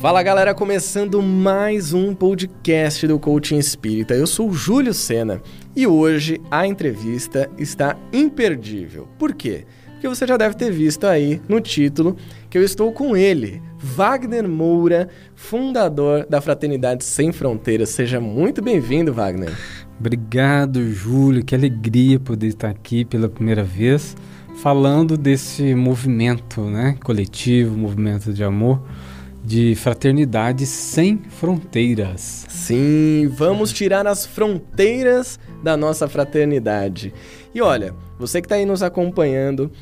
Fala galera, começando mais um podcast do Coaching Espírita. Eu sou o Júlio Sena e hoje a entrevista está imperdível. Por quê? Porque você já deve ter visto aí no título que eu estou com ele, Wagner Moura, fundador da Fraternidade Sem Fronteiras. Seja muito bem-vindo, Wagner. Obrigado, Júlio. Que alegria poder estar aqui pela primeira vez falando desse movimento, né, coletivo, movimento de amor, de Fraternidade Sem Fronteiras. Sim, vamos tirar as fronteiras da nossa fraternidade. E olha, você que está aí nos acompanhando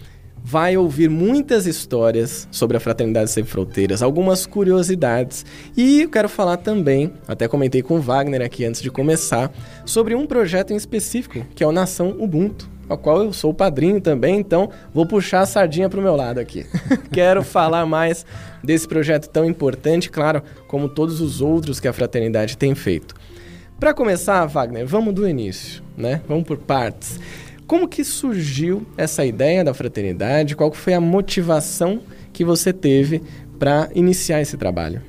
vai ouvir muitas histórias sobre a Fraternidade Sem Fronteiras, algumas curiosidades. E eu quero falar também, até comentei com o Wagner aqui antes de começar, sobre um projeto em específico, que é o Nação Ubuntu, ao qual eu sou padrinho também, então vou puxar a sardinha para o meu lado aqui. Quero falar mais desse projeto tão importante, claro, como todos os outros que a Fraternidade tem feito. Para começar, Wagner, vamos do início, né? Vamos por partes. Como que surgiu essa ideia da Fraternidade? Qual foi a motivação que você teve para iniciar esse trabalho?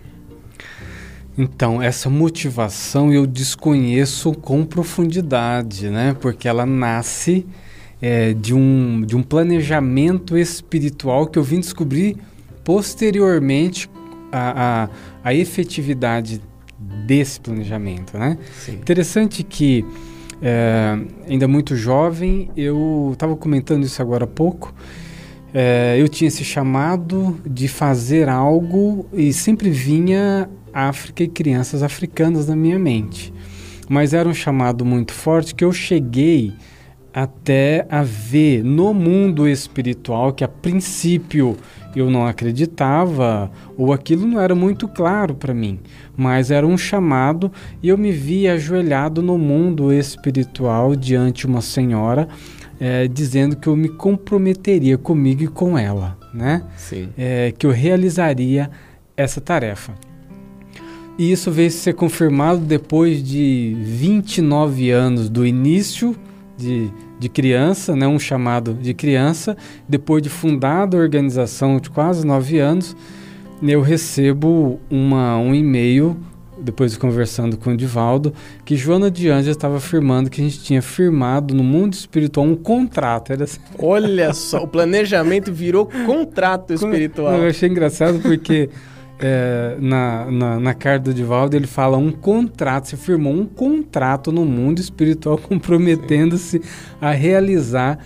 Então, essa motivação eu desconheço com profundidade, né? Porque ela nasce de um planejamento espiritual que eu vim descobrir posteriormente a efetividade desse planejamento, né? Sim. Interessante que ainda muito jovem, eu estava comentando isso agora há pouco, eu tinha esse chamado de fazer algo e sempre vinha África e crianças africanas na minha mente, mas era um chamado muito forte que eu cheguei até a ver no mundo espiritual, que a princípio eu não acreditava, ou aquilo não era muito claro para mim, mas era um chamado e eu me vi ajoelhado no mundo espiritual diante uma senhora, dizendo que eu me comprometeria comigo e com ela, né? Sim. Que eu realizaria essa tarefa. E isso veio ser confirmado depois de 29 anos do início de criança, né, um chamado de criança, depois de fundada a organização de quase 9 anos, eu recebo um e-mail, depois de conversando com o Divaldo, que Joana de Andes estava afirmando que a gente tinha firmado no mundo espiritual um contrato. Era assim. Olha só, o planejamento virou contrato espiritual. Eu achei engraçado porque na carta do Edivaldo ele fala um contrato, se firmou um contrato no mundo espiritual comprometendo-se a realizar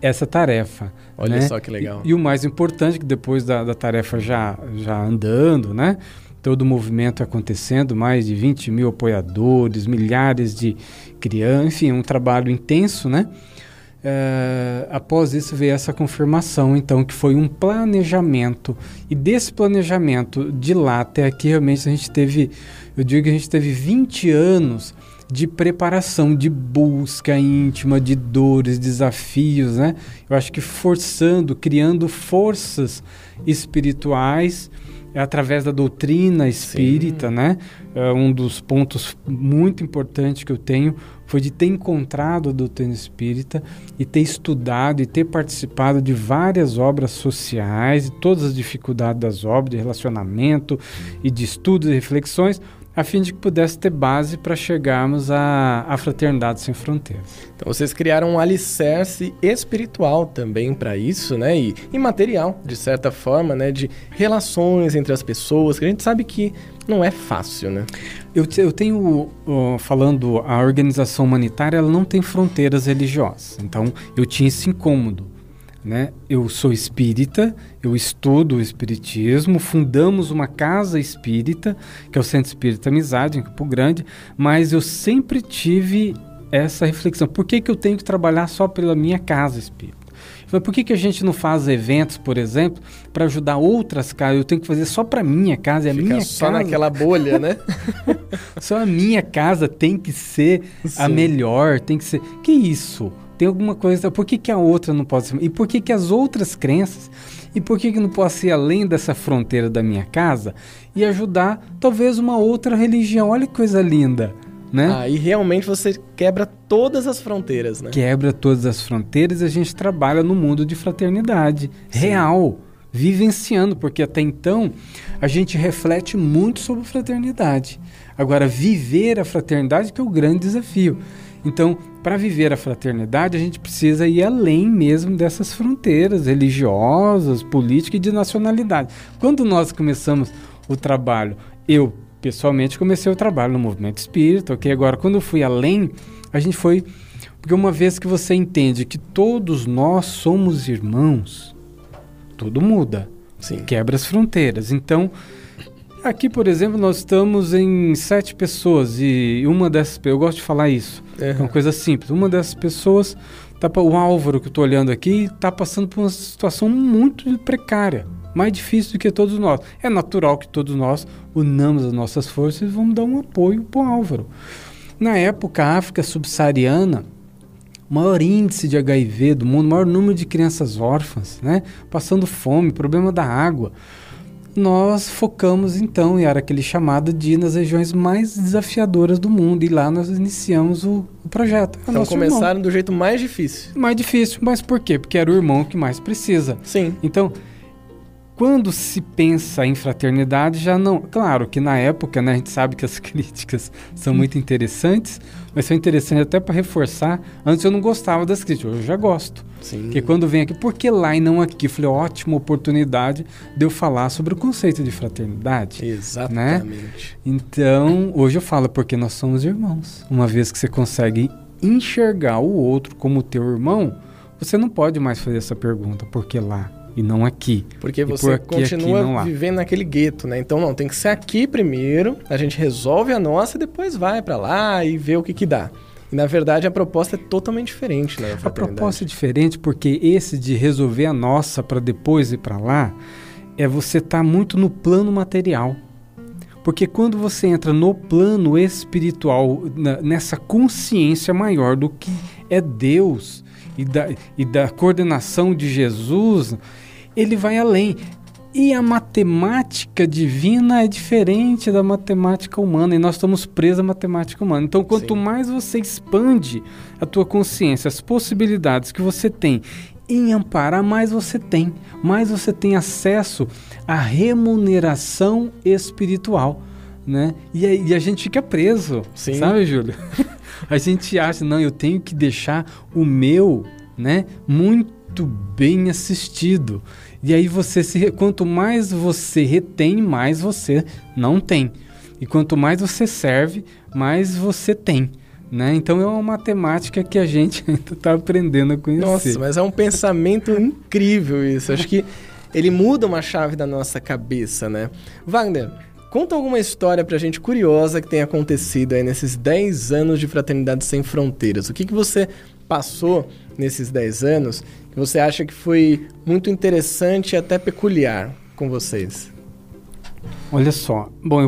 essa tarefa. Olha, né? Só que legal. E o mais importante, que depois da tarefa já andando, né? Todo o movimento acontecendo, mais de 20 mil apoiadores, milhares de crianças, enfim, um trabalho intenso, né? Após isso veio essa confirmação, então, que foi um planejamento, e desse planejamento de lá até aqui realmente eu digo que a gente teve 20 anos de preparação, de busca íntima, de dores, desafios, né? Eu acho que criando forças espirituais através da doutrina espírita, sim, né? Um dos pontos muito importantes que eu tenho foi de ter encontrado a doutrina espírita e ter estudado e ter participado de várias obras sociais e todas as dificuldades das obras, de relacionamento e de estudos e reflexões, a fim de que pudesse ter base para chegarmos à Fraternidade Sem Fronteiras. Então vocês criaram um alicerce espiritual também para isso, né? E material, de certa forma, né? De relações entre as pessoas, que a gente sabe que não é fácil, né? Eu tenho, falando, a organização humanitária, ela não tem fronteiras religiosas. Então eu tinha esse incômodo, né? Eu sou espírita, eu estudo o espiritismo, fundamos uma casa espírita, que é o Centro Espírita Amizade, em Campo Grande, mas eu sempre tive essa reflexão. Por que eu tenho que trabalhar só pela minha casa espírita? Por que a gente não faz eventos, por exemplo, para ajudar outras casas? Eu tenho que fazer só para minha casa, só naquela bolha, né? Só a minha casa tem que ser, sim, a melhor, tem que ser... Que isso? Tem alguma coisa, por que a outra não pode ser? E por que as outras crenças? E por que não posso ir além dessa fronteira da minha casa e ajudar talvez uma outra religião? Olha que coisa linda, né? Ah, e realmente você quebra todas as fronteiras, né? Quebra todas as fronteiras e a gente trabalha no mundo de fraternidade, sim, real, vivenciando, porque até então a gente reflete muito sobre fraternidade. Agora, viver a fraternidade que é o grande desafio. Então, para viver a fraternidade, a gente precisa ir além mesmo dessas fronteiras religiosas, políticas e de nacionalidade. Quando nós começamos o trabalho, eu pessoalmente comecei o trabalho no movimento espírita, ok? Agora, quando eu fui além, a gente foi... Porque uma vez que você entende que todos nós somos irmãos, tudo muda, sim, quebra as fronteiras. Então, aqui, por exemplo, nós estamos em 7 pessoas e uma dessas... Eu gosto de falar isso, é uma coisa simples. Uma dessas pessoas, o Álvaro que eu estou olhando aqui, está passando por uma situação muito precária, mais difícil do que todos nós. É natural que todos nós unamos as nossas forças e vamos dar um apoio para o Álvaro. Na época, a África subsaariana, o maior índice de HIV do mundo, o maior número de crianças órfãs, né? Passando fome, problema da água. Nós focamos então, e era aquele chamado de ir nas regiões mais desafiadoras do mundo, e lá nós iniciamos o projeto. Então começaram irmão. Do jeito mais difícil. Mais difícil, mas por quê? Porque era o irmão que mais precisa. Sim. Então, quando se pensa em fraternidade, já não... Claro que na época, né, a gente sabe que as críticas são muito interessantes, mas são interessantes até para reforçar. Antes eu não gostava das críticas, hoje eu já gosto. Sim. Porque quando vem aqui, por que lá e não aqui? Eu falei, ótima oportunidade de eu falar sobre o conceito de fraternidade. Exatamente. Né? Então, hoje eu falo, porque nós somos irmãos. Uma vez que você consegue enxergar o outro como teu irmão, você não pode mais fazer essa pergunta, por que lá e não aqui? Porque você continua vivendo naquele gueto, né? Então, não, tem que ser aqui primeiro, a gente resolve a nossa e depois vai pra lá e vê o que que dá. E, na verdade, a proposta é totalmente diferente, né? A proposta é diferente porque esse de resolver a nossa pra depois ir pra lá, é você tá muito no plano material. Porque quando você entra no plano espiritual, nessa consciência maior do que é Deus e da coordenação de Jesus... Ele vai além. E a matemática divina é diferente da matemática humana. E nós estamos presos à matemática humana. Então, quanto Sim. mais você expande a tua consciência, as possibilidades que você tem em amparar, mais você tem acesso à remuneração espiritual, né? E a gente fica preso, Sim. sabe, Júlio? A gente acha, não, eu tenho que deixar o meu, né, muito bem assistido. E aí quanto mais você retém, mais você não tem. E quanto mais você serve, mais você tem, né? Então é uma matemática que a gente ainda está aprendendo a conhecer. Nossa, mas é um pensamento incrível isso. Acho que ele muda uma chave da nossa cabeça, né? Wagner, conta alguma história pra gente curiosa que tenha acontecido aí nesses 10 anos de Fraternidade Sem Fronteiras. O que você passou nesses 10 anos que você acha que foi muito interessante e até peculiar com vocês? Olha só, bom,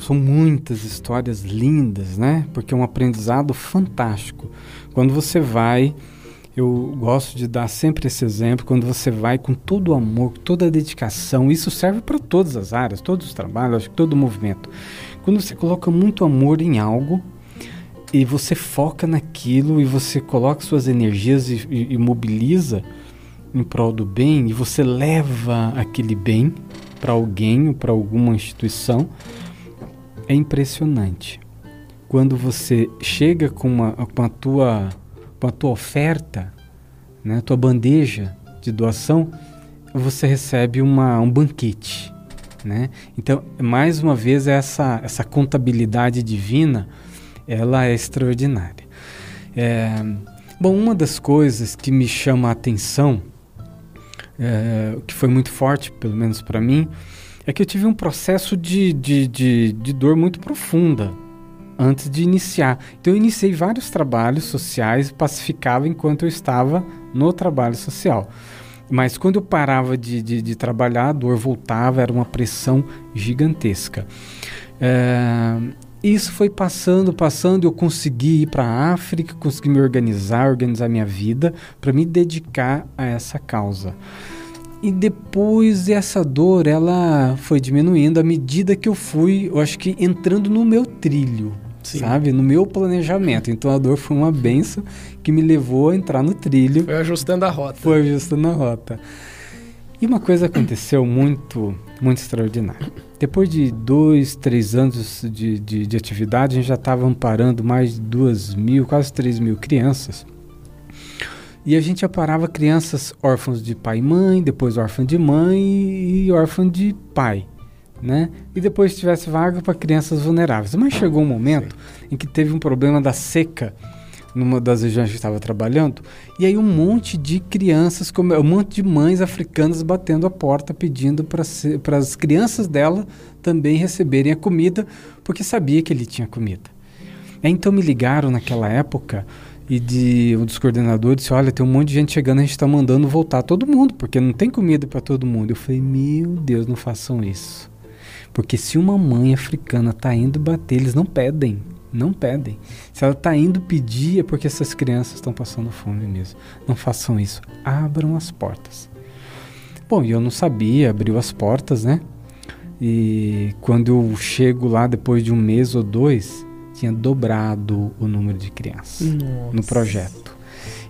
são muitas histórias lindas, né? Porque é um aprendizado fantástico. Quando você vai, eu gosto de dar sempre esse exemplo, quando você vai com todo o amor, com toda a dedicação, isso serve para todas as áreas, todos os trabalhos, acho que todo o movimento. Quando você coloca muito amor em algo, e você foca naquilo, e você coloca suas energias e mobiliza em prol do bem, e você leva aquele bem para alguém ou para alguma instituição, é impressionante. Quando você chega com a tua oferta, né, tua bandeja de doação, você recebe um banquete, né? Então, mais uma vez, essa contabilidade divina, ela é extraordinária. Bom, uma das coisas que me chama a atenção, que foi muito forte, pelo menos para mim, é que eu tive um processo de dor muito profunda antes de iniciar. Então eu iniciei vários trabalhos sociais, pacificava enquanto eu estava no trabalho social. Mas quando eu parava de trabalhar, a dor voltava, era uma pressão gigantesca. Isso foi passando, eu consegui ir para a África, consegui me organizar minha vida para me dedicar a essa causa. E depois essa dor, ela foi diminuindo à medida que eu fui, eu acho que entrando no meu trilho, Sim. sabe? No meu planejamento. Então a dor foi uma benção que me levou a entrar no trilho. Foi ajustando a rota. E uma coisa aconteceu muito, muito extraordinária. Depois de 2, 3 anos de atividade, a gente já estava amparando mais de 2.000, quase 3.000 crianças. E a gente amparava crianças órfãos de pai e mãe, depois órfã de mãe e órfã de pai, né? E depois tivesse vaga para crianças vulneráveis. Mas chegou um momento em que teve um problema da seca numa das regiões que estava trabalhando, e aí um monte de crianças, um monte de mães africanas batendo a porta, pedindo para as crianças dela também receberem a comida, porque sabia que ele tinha comida. Então me ligaram naquela época, e um dos coordenadores disse: olha, tem um monte de gente chegando, a gente está mandando voltar todo mundo, porque não tem comida para todo mundo. Eu falei: meu Deus, não façam isso, porque se uma mãe africana está indo bater, eles não pedem. Não pedem. Se ela está indo pedir, é porque essas crianças estão passando fome mesmo. Não façam isso. Abram as portas. Bom, e eu não sabia, abriu as portas, né? E quando eu chego lá, depois de um mês ou 2, tinha dobrado o número de crianças. Nossa. No projeto.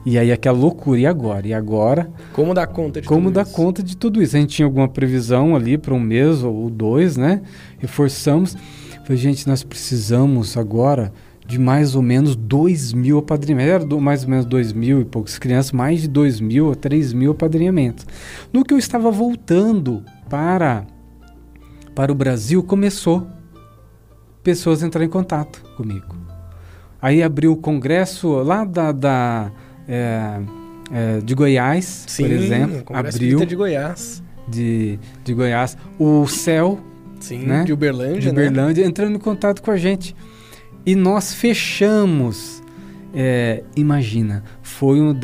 E aí aquela loucura, e agora? E agora? Como dar conta de tudo isso? Como dar conta de tudo isso? A gente tinha alguma previsão ali para um mês ou 2, né? Reforçamos. Falei: gente, nós precisamos agora de mais ou menos 2.000 apadrinhamentos. Era mais ou menos 2.000 e poucas crianças, mais de 2.000 ou 3.000 apadrinhamentos. No que eu estava voltando para o Brasil, começou pessoas a entrar em contato comigo. Aí abriu o congresso lá de Goiás. Sim, por exemplo. O congresso abriu de Goiás. De Goiás. O céu. Sim, né? De Uberlândia, né? Entrando em contato com a gente. E nós fechamos. Imagina, foi um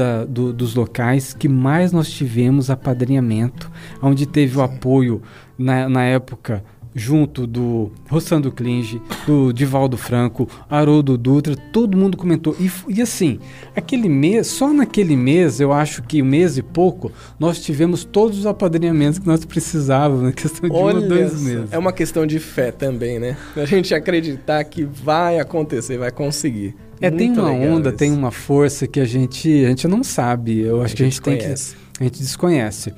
dos locais que mais nós tivemos apadrinhamento, onde teve o apoio, na época, junto do Rossando Klinge, do Divaldo Franco, Haroldo Dutra, todo mundo comentou. E assim, aquele mês, só naquele mês, eu acho que um mês e pouco, nós tivemos todos os apadrinhamentos que nós precisávamos, na questão de 1 ou 2 meses. É uma questão de fé também, né? A gente acreditar que vai acontecer, vai conseguir. Tem uma onda, isso. Tem uma força que a gente não sabe. Eu acho que a gente desconhece.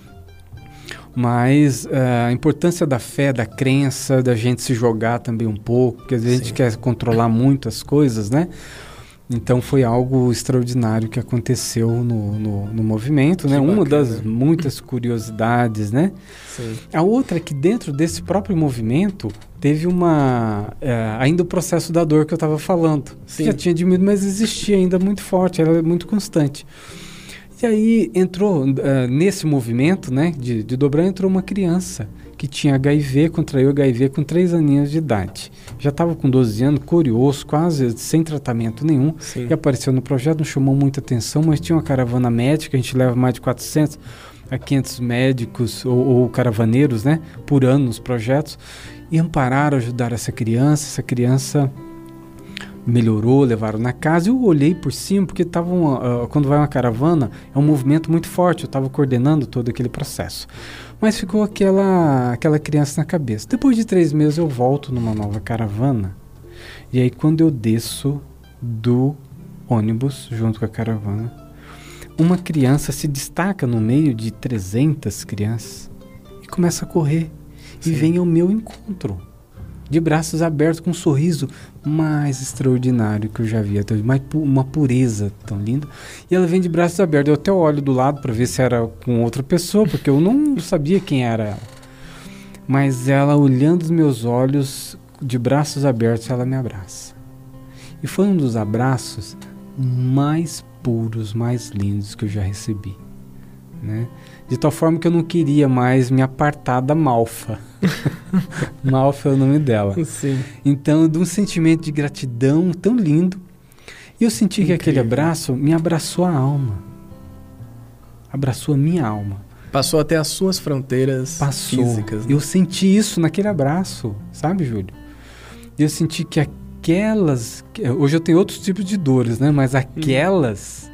Mas a importância da fé, da crença, da gente se jogar também um pouco, porque às vezes a gente quer controlar muito as coisas, né? Então foi algo extraordinário que aconteceu no movimento, né? Uma das muitas curiosidades, né? Sim. A outra é que dentro desse próprio movimento teve ainda o processo da dor que eu estava falando. Sim. Já tinha diminuído, mas existia ainda muito forte, era muito constante. E aí entrou, nesse movimento, né, de dobrar, entrou uma criança que tinha HIV, contraiu HIV com 3 aninhos de idade. Já estava com 12 anos, curioso, quase sem tratamento nenhum. Sim. E apareceu no projeto, não chamou muita atenção, mas tinha uma caravana médica, a gente leva mais de 400 a 500 médicos ou caravaneiros, né, por ano nos projetos. E ampararam, ajudaram essa criança... melhorou, levaram na casa. Eu olhei por cima, porque quando vai uma caravana, é um movimento muito forte, eu estava coordenando todo aquele processo. Mas ficou aquela criança na cabeça. Depois de 3 meses eu volto numa nova caravana, e aí quando eu desço do ônibus junto com a caravana, uma criança se destaca no meio de 300 crianças e começa a correr. Sim. E vem ao meu encontro, de braços abertos, com um sorriso mais extraordinário que eu já vi até hoje, uma pureza tão linda. E ela vem de braços abertos. Eu até olho do lado para ver se era com outra pessoa, porque eu não sabia quem era ela. Mas ela, olhando os meus olhos, de braços abertos, ela me abraça. E foi um dos abraços mais puros, mais lindos que eu já recebi, né? De tal forma que eu não queria mais me apartar da Malfa. Malfa é o nome dela. Sim. Então, de um sentimento de gratidão tão lindo. E eu senti que aquele abraço me abraçou a alma. Abraçou a minha alma. Passou até as suas fronteiras físicas, né? Eu senti isso naquele abraço, sabe, Júlio? Eu senti que aquelas... Hoje eu tenho outros tipos de dores, né? Mas aquelas...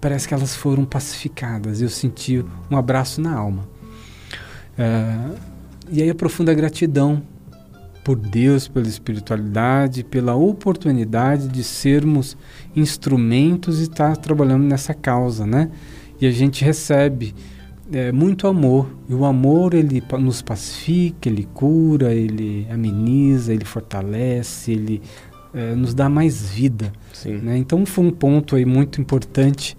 parece que elas foram pacificadas. Eu senti um abraço na alma. E aí a profunda gratidão por Deus, pela espiritualidade, pela oportunidade de sermos instrumentos e estar trabalhando nessa causa, né? E a gente recebe muito amor. E o amor, ele nos pacifica, ele cura, ele ameniza, ele fortalece, ele nos dá mais vida. Sim. Né? Então foi um ponto aí muito importante.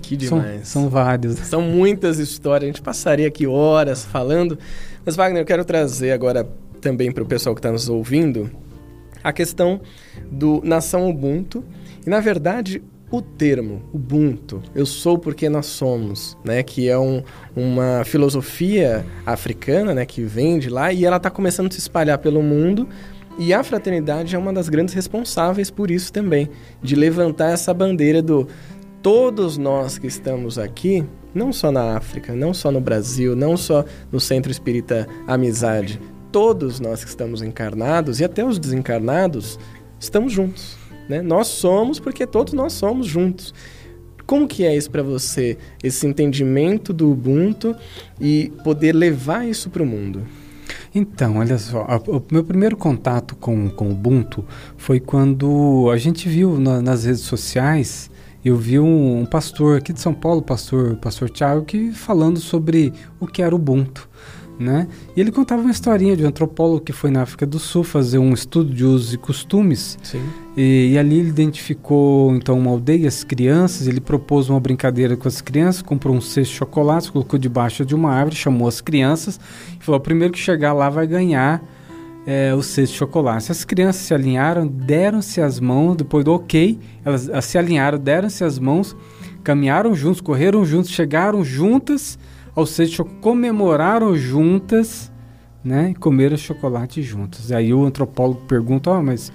Que demais. São vários. São muitas histórias. A gente passaria aqui horas falando. Mas, Wagner, eu quero trazer agora também para o pessoal que está nos ouvindo a questão do Nação Ubuntu. E, na verdade, o termo Ubuntu, eu sou porque nós somos, né? Que é uma filosofia africana, né? Que vem de lá e ela está começando a se espalhar pelo mundo. E a fraternidade é uma das grandes responsáveis por isso também, de levantar essa bandeira do todos nós que estamos aqui, não só na África, não só no Brasil, não só no Centro Espírita Amizade, todos nós que estamos encarnados e até os desencarnados estamos juntos. Né? Nós somos porque todos nós somos juntos. Como que é isso para você, esse entendimento do Ubuntu e poder levar isso para o mundo? Então, olha só, o meu primeiro contato com o Ubuntu foi quando a gente viu nas redes sociais, eu vi um pastor aqui de São Paulo, pastor Thiago, que falando sobre o que era o Ubuntu. Né? E ele contava uma historinha de um antropólogo que foi na África do Sul fazer um estudo de usos e costumes. Sim. E ali ele identificou então uma aldeia, as crianças, ele propôs uma brincadeira com as crianças, comprou um cesto de chocolate, colocou debaixo de uma árvore, chamou as crianças e falou, o primeiro que chegar lá vai ganhar o cesto de chocolate. As crianças se alinharam, deram-se as mãos, depois do ok, elas se alinharam, deram-se as mãos, caminharam juntos, correram juntos, chegaram juntas, ou seja, comemoraram juntas, né, e comeram chocolate juntas. Aí o antropólogo pergunta, mas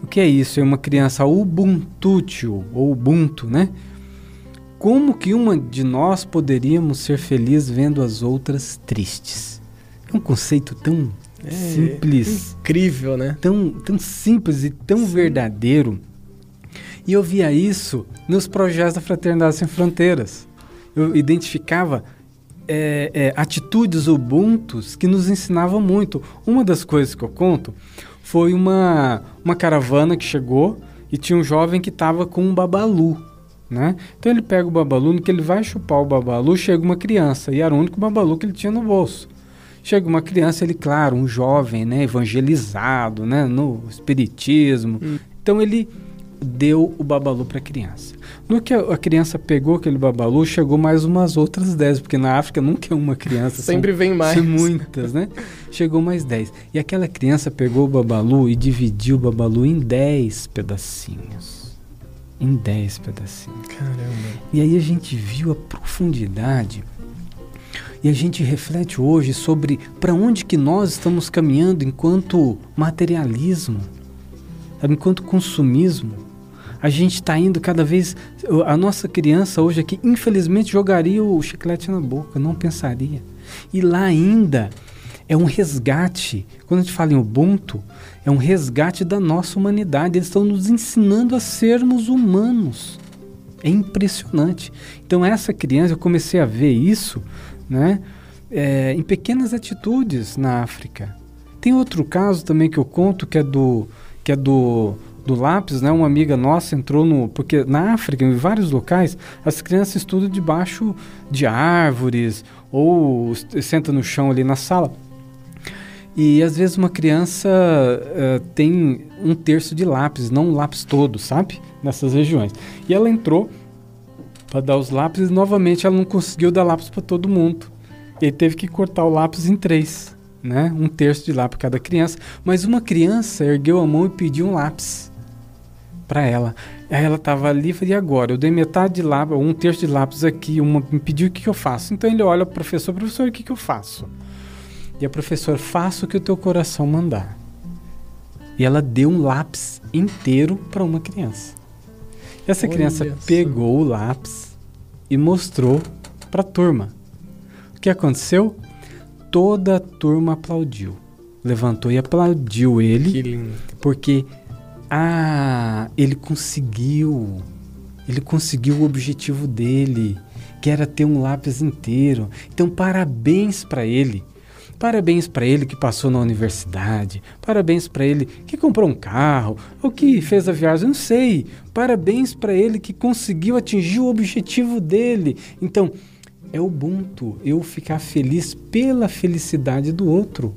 o que é isso? É uma criança ubuntútil, ou ubuntu, né? Como que uma de nós poderíamos ser feliz vendo as outras tristes? É um conceito tão simples. Incrível, né? Tão simples e tão verdadeiro. E eu via isso nos projetos da Fraternidade Sem Fronteiras. Eu identificava atitudes ubuntus que nos ensinavam muito. Uma das coisas que eu conto foi uma caravana que chegou e tinha um jovem que estava com um babalu, né? Então ele pega o babalu, no que ele vai chupar o babalu, chega uma criança, e era o único babalu que ele tinha no bolso. Chega uma criança, ele, claro, um jovem, né, evangelizado, né, no espiritismo. Então ele deu o babalu para a criança. No que a criança pegou aquele babalu, chegou mais umas outras 10, porque na África nunca é uma criança. Sempre vem mais. São muitas, né? Chegou mais 10. E aquela criança pegou o babalu e dividiu o babalu em 10 pedacinhos. Em 10 pedacinhos. Caramba. E aí a gente viu a profundidade. E a gente reflete hoje sobre para onde que nós estamos caminhando enquanto materialismo, enquanto consumismo. A gente está indo cada vez... A nossa criança hoje aqui, infelizmente, jogaria o chiclete na boca, não pensaria. E lá ainda é um resgate. Quando a gente fala em Ubuntu, é um resgate da nossa humanidade. Eles estão nos ensinando a sermos humanos. É impressionante. Então, essa criança, eu comecei a ver isso, né, em pequenas atitudes na África. Tem outro caso também que eu conto, que é do lápis, né? Uma amiga nossa entrou no... Porque na África, em vários locais, as crianças estudam debaixo de árvores ou sentam no chão ali na sala. E às vezes uma criança tem um terço de lápis, não um lápis todo, sabe? Nessas regiões. E ela entrou para dar os lápis e novamente ela não conseguiu dar lápis para todo mundo. E aí teve que cortar o lápis em 3, né? Um terço de lápis para cada criança. Mas uma criança ergueu a mão e pediu um lápis para ela. Aí ela estava ali e falei, e agora? Eu dei metade de lápis, um terço de lápis aqui, uma me pediu, o que eu faço? Então ele olha para o professor, professor, o que eu faço? E a professora, faça o que o teu coração mandar. E ela deu um lápis inteiro para uma criança. E essa criança pegou o lápis e mostrou para a turma. O que aconteceu? Toda a turma aplaudiu. Levantou e aplaudiu ele. Que lindo. Porque... ele conseguiu o objetivo dele, que era ter um lápis inteiro. Então, parabéns para ele que passou na universidade, parabéns para ele que comprou um carro, ou que fez a viagem, não sei, parabéns para ele que conseguiu atingir o objetivo dele. Então, é Ubuntu, eu ficar feliz pela felicidade do outro.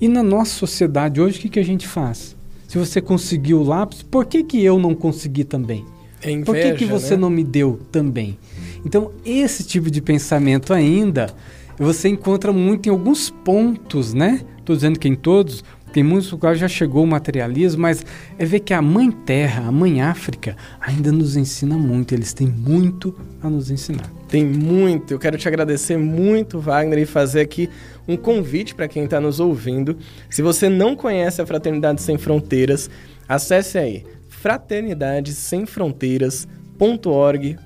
E na nossa sociedade hoje, o que a gente faz? Se você conseguiu o lápis, por que eu não consegui também? É inveja, por que você, né, não me deu também? Então, esse tipo de pensamento ainda, você encontra muito em alguns pontos, né? Estou dizendo que em todos, tem muitos lugares já chegou o materialismo, mas é ver que a Mãe Terra, a Mãe África, ainda nos ensina muito, eles têm muito a nos ensinar. Tem muito, eu quero te agradecer muito, Wagner, e fazer aqui um convite para quem está nos ouvindo. Se você não conhece a Fraternidade Sem Fronteiras, acesse aí, fraternidadesemfronteiras.org.br,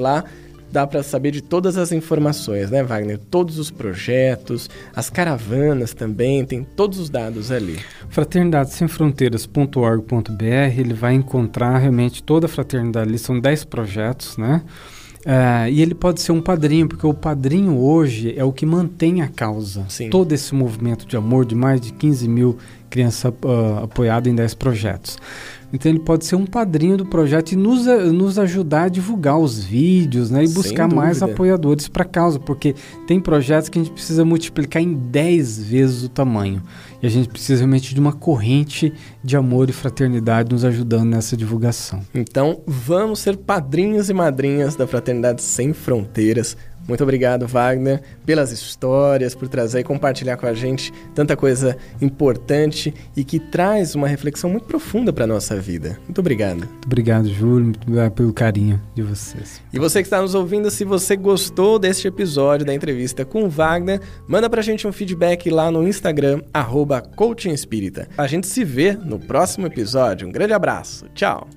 lá dá para saber de todas as informações, né, Wagner? Todos os projetos, as caravanas também, tem todos os dados ali. fraternidadesemfronteiras.org.br, ele vai encontrar realmente toda a fraternidade ali, são 10 projetos, né? E ele pode ser um padrinho, porque o padrinho hoje é o que mantém a causa. Sim. Todo esse movimento de amor de mais de 15 mil crianças apoiadas em 10 projetos. Então ele pode ser um padrinho do projeto e nos ajudar a divulgar os vídeos, né? E buscar mais apoiadores para a causa, porque tem projetos que a gente precisa multiplicar em 10 vezes o tamanho. E a gente precisa realmente de uma corrente de amor e fraternidade nos ajudando nessa divulgação. Então vamos ser padrinhos e madrinhas da Fraternidade Sem Fronteiras. Muito obrigado, Wagner, pelas histórias, por trazer e compartilhar com a gente tanta coisa importante e que traz uma reflexão muito profunda para a nossa vida. Muito obrigado. Muito obrigado, Júlio, muito obrigado pelo carinho de vocês. E você que está nos ouvindo, se você gostou deste episódio da entrevista com o Wagner, manda para a gente um feedback lá no Instagram, @coachingespírita. A gente se vê no próximo episódio. Um grande abraço. Tchau.